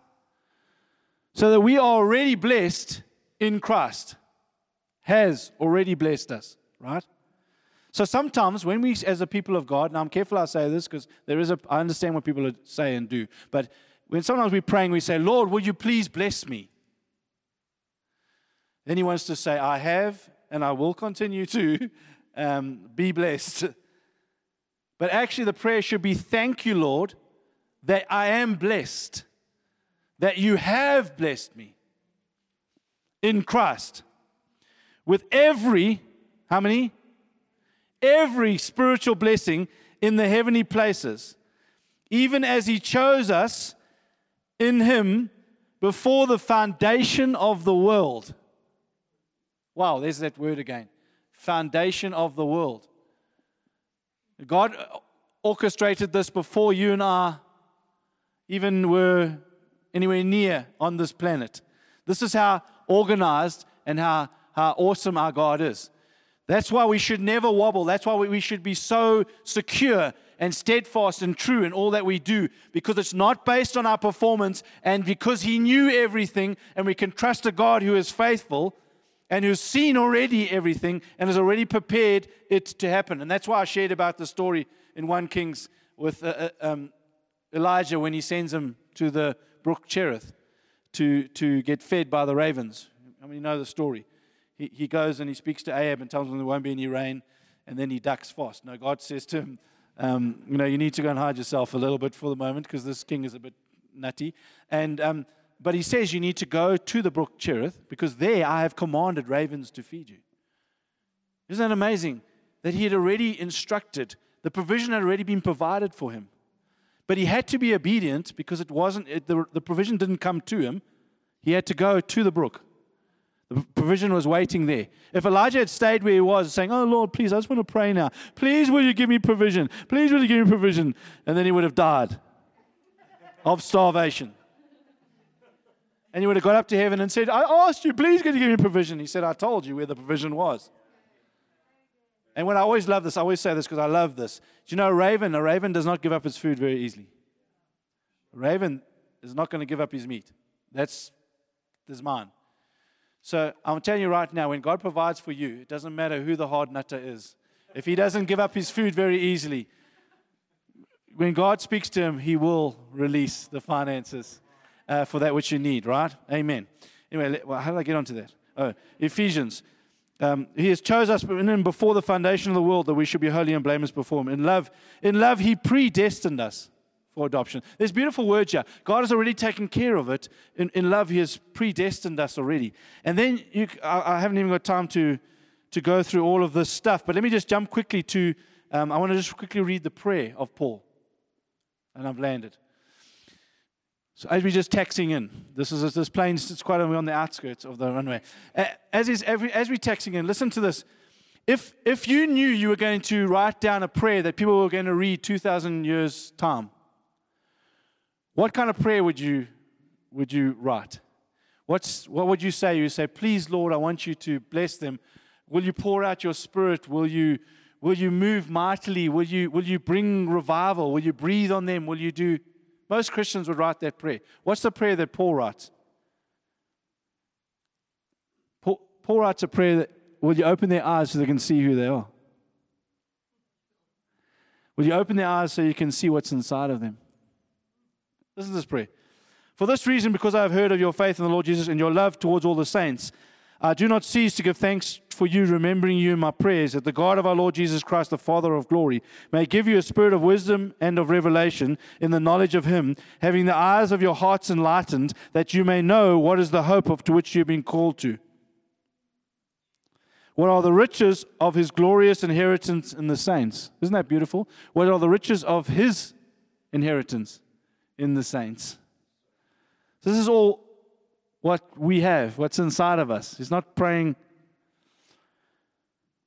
so that we are already blessed in Christ, has already blessed us, right? So sometimes when we, as the people of God, and I'm careful I say this because I understand what people say and do, but when sometimes we're praying, we say, Lord, will you please bless me? Then he wants to say, I have, and I will continue to be blessed. But actually the prayer should be, thank you, Lord, that I am blessed, that you have blessed me in Christ with every spiritual blessing in the heavenly places, even as he chose us in him before the foundation of the world. Wow, there's that word again, foundation of the world. God orchestrated this before you and I even were anywhere near on this planet. This is how organized and how awesome our God is. That's why we should never wobble. That's why we should be so secure and steadfast and true in all that we do, because it's not based on our performance, and because he knew everything, and we can trust a God who is faithful and who's seen already everything and has already prepared it to happen. And that's why I shared about the story in 1 Kings with Elijah, when he sends him to the brook Cherith to get fed by the ravens. I mean, you know the story. He goes and he speaks to Ahab and tells him there won't be any rain, and then he ducks fast. No, God says to him, you need to go and hide yourself a little bit for the moment because this king is a bit nutty. And but he says you need to go to the brook Cherith because there I have commanded ravens to feed you. Isn't that amazing that he had already instructed, the provision had already been provided for him. But he had to be obedient because the provision didn't come to him. He had to go to the brook. The provision was waiting there. If Elijah had stayed where he was, saying, oh, Lord, please, I just want to pray now. Please, will you give me provision? Please, will you give me provision? And then he would have died of starvation. And he would have got up to heaven and said, I asked you, please could you give me provision? He said, I told you where the provision was. And when I always love this, I always say this because I love this. Do you know a raven does not give up his food very easily. A raven is not going to give up his meat. That's his mind. So I'm telling you right now, when God provides for you, it doesn't matter who the hard nutter is. If he doesn't give up his food very easily, when God speaks to him, he will release the finances for that which you need, right? Amen. Anyway, how did I get onto that? Oh, Ephesians. He has chosen us in him before the foundation of the world that we should be holy and blameless before him. In love, he predestined us for adoption. There's beautiful words here. God has already taken care of it. In love, he has predestined us already. And then I haven't even got time to go through all of this stuff, but let me just jump quickly to, I want to just quickly read the prayer of Paul. And I've landed. So as we're just taxing in, this plane sits quite on the outskirts of the runway. As we're taxing in, listen to this. If you knew you were going to write down a prayer that people were going to read 2,000 years' time, what kind of prayer would you write? What would you say? You say, please, Lord, I want you to bless them. Will you pour out your spirit? Will you move mightily? Will you bring revival? Will you breathe on them? Will you do? Most Christians would write that prayer. What's the prayer that Paul writes? Paul writes a prayer that, will you open their eyes so they can see who they are? Will you open their eyes so you can see what's inside of them? Listen to this prayer. For this reason, because I have heard of your faith in the Lord Jesus and your love towards all the saints, I do not cease to give thanks for you, remembering you in my prayers, that the God of our Lord Jesus Christ, the Father of glory, may give you a spirit of wisdom and of revelation in the knowledge of him, having the eyes of your hearts enlightened, that you may know what is the hope to which you have been called to. What are the riches of his glorious inheritance in the saints? Isn't that beautiful? What are the riches of his inheritance in the saints? This is all what we have, what's inside of us. He's not praying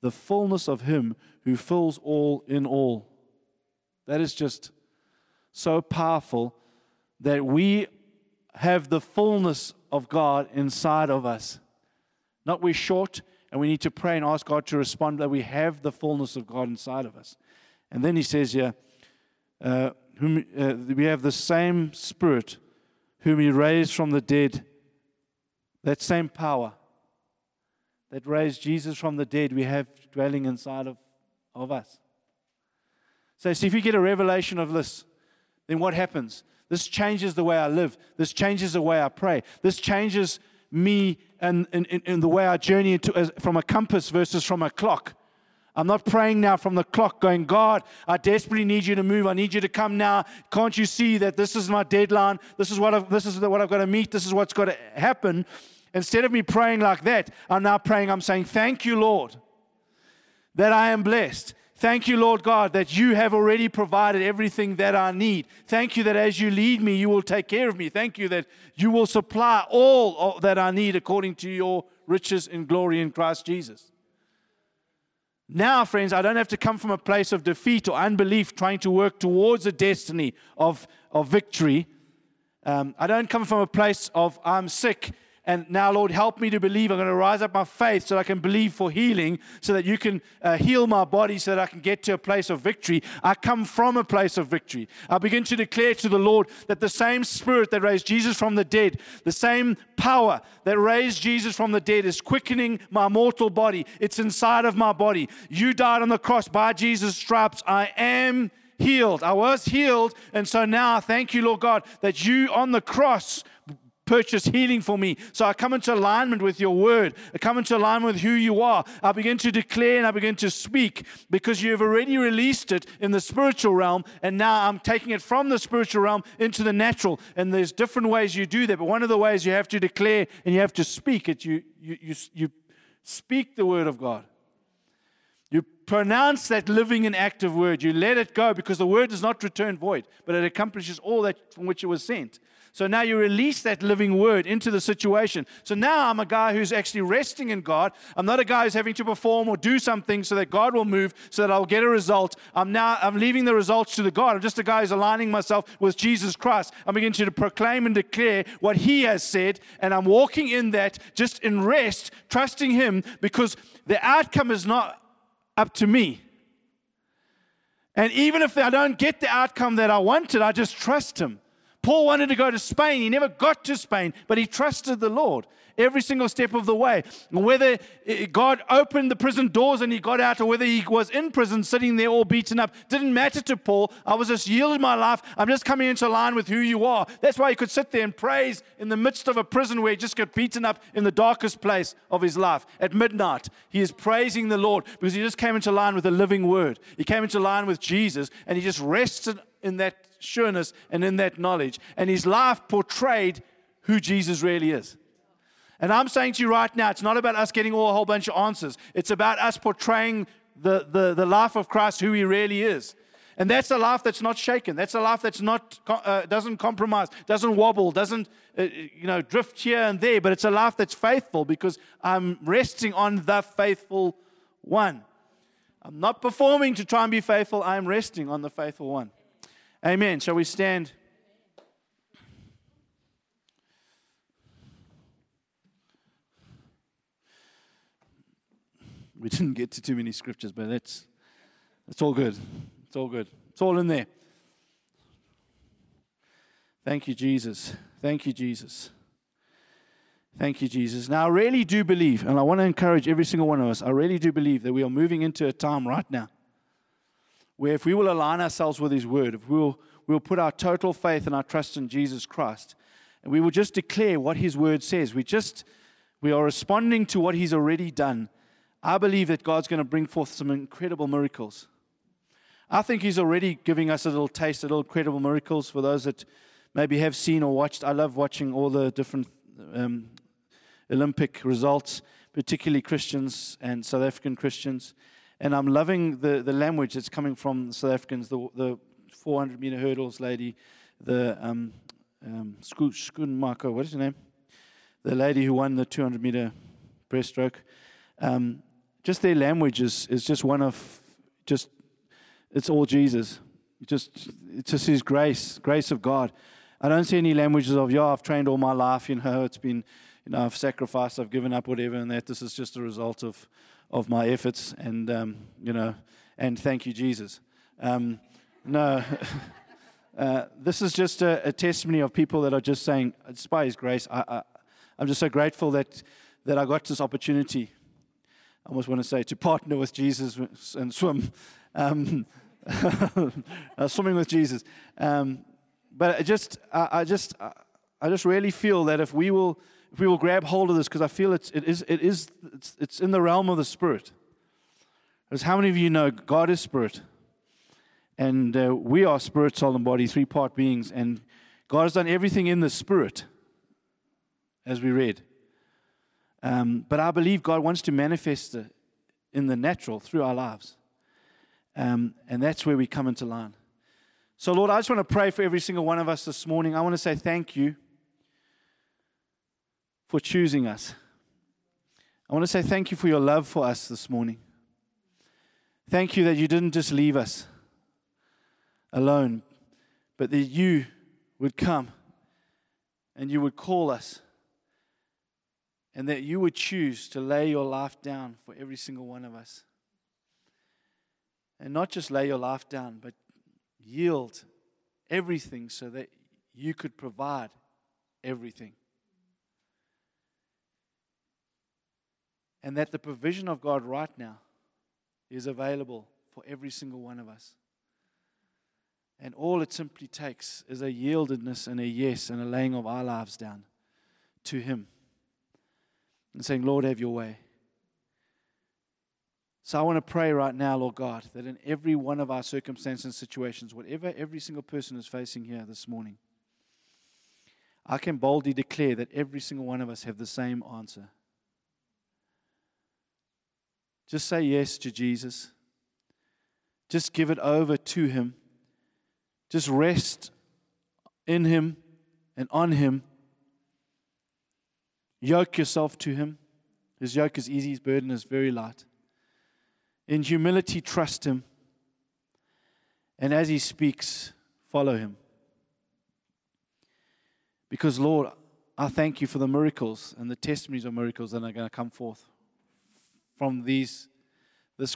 the fullness of him who fills all in all. That is just so powerful that we have the fullness of God inside of us. Not we're short and we need to pray and ask God to respond, that we have the fullness of God inside of us. And then he says here, we have the same spirit whom he raised from the dead. That same power that raised Jesus from the dead, we have dwelling inside of us. So see, if you get a revelation of this, then what happens? This changes the way I live. This changes the way I pray. This changes me and the way I journey from a compass versus from a clock. I'm not praying now from the clock going, God, I desperately need you to move. I need you to come now. Can't you see that this is my deadline? This is what I've got to meet. This is what's got to happen. Instead of me praying like that, I'm now praying. I'm saying, thank you, Lord, that I am blessed. Thank you, Lord God, that you have already provided everything that I need. Thank you that as you lead me, you will take care of me. Thank you that you will supply all that I need according to your riches and glory in Christ Jesus. Now, friends, I don't have to come from a place of defeat or unbelief trying to work towards a destiny of victory. I don't come from a place of I'm sick and now, Lord, help me to believe. I'm going to rise up my faith so that I can believe for healing, so that you can heal my body so that I can get to a place of victory. I come from a place of victory. I begin to declare to the Lord that the same spirit that raised Jesus from the dead, the same power that raised Jesus from the dead is quickening my mortal body. It's inside of my body. You died on the cross. By Jesus' stripes, I am healed. I was healed. And so now, thank you, Lord God, that you on the cross purchased healing for me. So I come into alignment with your word. I come into alignment with who you are. I begin to declare and I begin to speak because you have already released it in the spiritual realm, and now I'm taking it from the spiritual realm into the natural. And there's different ways you do that, but one of the ways you have to declare and you have to speak it. You speak the word of God. You pronounce that living and active word. You let it go because the word does not return void, but it accomplishes all that from which it was sent. So now you release that living word into the situation. So now I'm a guy who's actually resting in God. I'm not a guy who's having to perform or do something so that God will move, so that I'll get a result. I'm leaving the results to the God. I'm just a guy who's aligning myself with Jesus Christ. I'm beginning to proclaim and declare what He has said, and I'm walking in that just in rest, trusting Him, because the outcome is not up to me. And even if I don't get the outcome that I wanted, I just trust Him. Paul wanted to go to Spain. He never got to Spain, but he trusted the Lord every single step of the way. Whether God opened the prison doors and he got out, or whether he was in prison sitting there all beaten up, didn't matter to Paul. I was just yielding my life. I'm just coming into line with who you are. That's why he could sit there and praise in the midst of a prison where he just got beaten up in the darkest place of his life. At midnight, he is praising the Lord because he just came into line with the living word. He came into line with Jesus, and he just rested in that sureness and in that knowledge. And his life portrayed who Jesus really is. And I'm saying to you right now, it's not about us getting all a whole bunch of answers. It's about us portraying the life of Christ, who He really is. And that's a life that's not shaken. That's a life that's not doesn't compromise, doesn't wobble, doesn't drift here and there. But it's a life that's faithful because I'm resting on the faithful one. I'm not performing to try and be faithful. I'm resting on the faithful one. Amen. Shall we stand? We didn't get to too many scriptures, but that's all good. It's all good. It's all in there. Thank you, Jesus. Thank you, Jesus. Thank you, Jesus. Now, I really do believe, and I want to encourage every single one of us, I really do believe that we are moving into a time right now where if we will align ourselves with His word, if we'll put our total faith and our trust in Jesus Christ, and we will just declare what His word says. We are responding to what He's already done. I believe that God's going to bring forth some incredible miracles. I think He's already giving us a little taste, a little incredible miracles for those that maybe have seen or watched. I love watching all the different Olympic results, particularly Christians and South African Christians. And I'm loving the language that's coming from South Africans, the 400-meter hurdles lady, the Schoenmaker, what is her name? The lady who won the 200-meter breaststroke. Just their language is just one of, just, it's all Jesus. It's just His grace of God. I don't see any languages of, I've trained all my life, it's been, I've sacrificed, I've given up, whatever, and that this is just a result of my efforts, and and thank you, Jesus. This is just a testimony of people that are just saying, it's by His grace. I'm just so grateful that I got this opportunity. I almost want to say to partner with Jesus and swim, swimming with Jesus. But I just really feel that if we will grab hold of this, because I feel it's in the realm of the Spirit. As how many of you know, God is Spirit, and we are Spirit, Soul, and Body, three-part beings, and God has done everything in the Spirit, as we read. But I believe God wants to manifest in the natural through our lives, and that's where we come into line. So, Lord, I just want to pray for every single one of us this morning. I want to say thank you for choosing us. I want to say thank you for your love for us this morning. Thank you that you didn't just leave us alone, but that you would come and you would call us, and that you would choose to lay your life down for every single one of us. And not just lay your life down, but yield everything so that you could provide everything. And that the provision of God right now is available for every single one of us. And all it simply takes is a yieldedness and a yes and a laying of our lives down to him and saying, Lord, have your way. So I want to pray right now, Lord God, that in every one of our circumstances and situations, whatever every single person is facing here this morning, I can boldly declare that every single one of us have the same answer. Just say yes to Jesus. Just give it over to him. Just rest in him and on him. Yoke yourself to him. His yoke is easy, his burden is very light. In humility, trust him. And as he speaks, follow him. Because, Lord, I thank you for the miracles and the testimonies of miracles that are going to come forth from this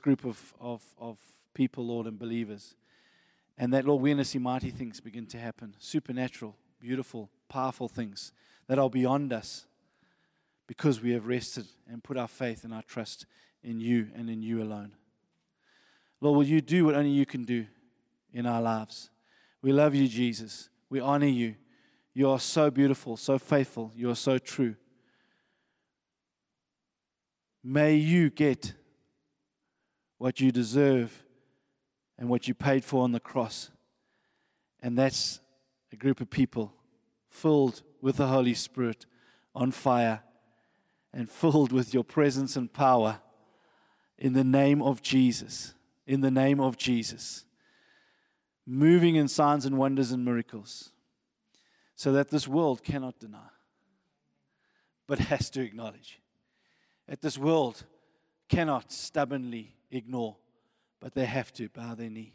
group of people, Lord, and believers. And that, Lord, we're going to see mighty things begin to happen, supernatural, beautiful, powerful things that are beyond us because we have rested and put our faith and our trust in you and in you alone. Lord, will you do what only you can do in our lives? We love you, Jesus. We honor you. You are so beautiful, so faithful. You are so true. May you get what you deserve and what you paid for on the cross. And that's a group of people filled with the Holy Spirit, on fire, and filled with your presence and power in the name of Jesus. In the name of Jesus. Moving in signs and wonders and miracles. So that this world cannot deny, but has to acknowledge. That this world cannot stubbornly ignore, but they have to bow their knee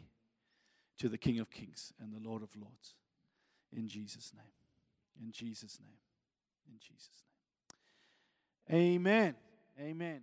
to the King of Kings and the Lord of Lords. In Jesus' name. In Jesus' name. In Jesus' name. Amen. Amen.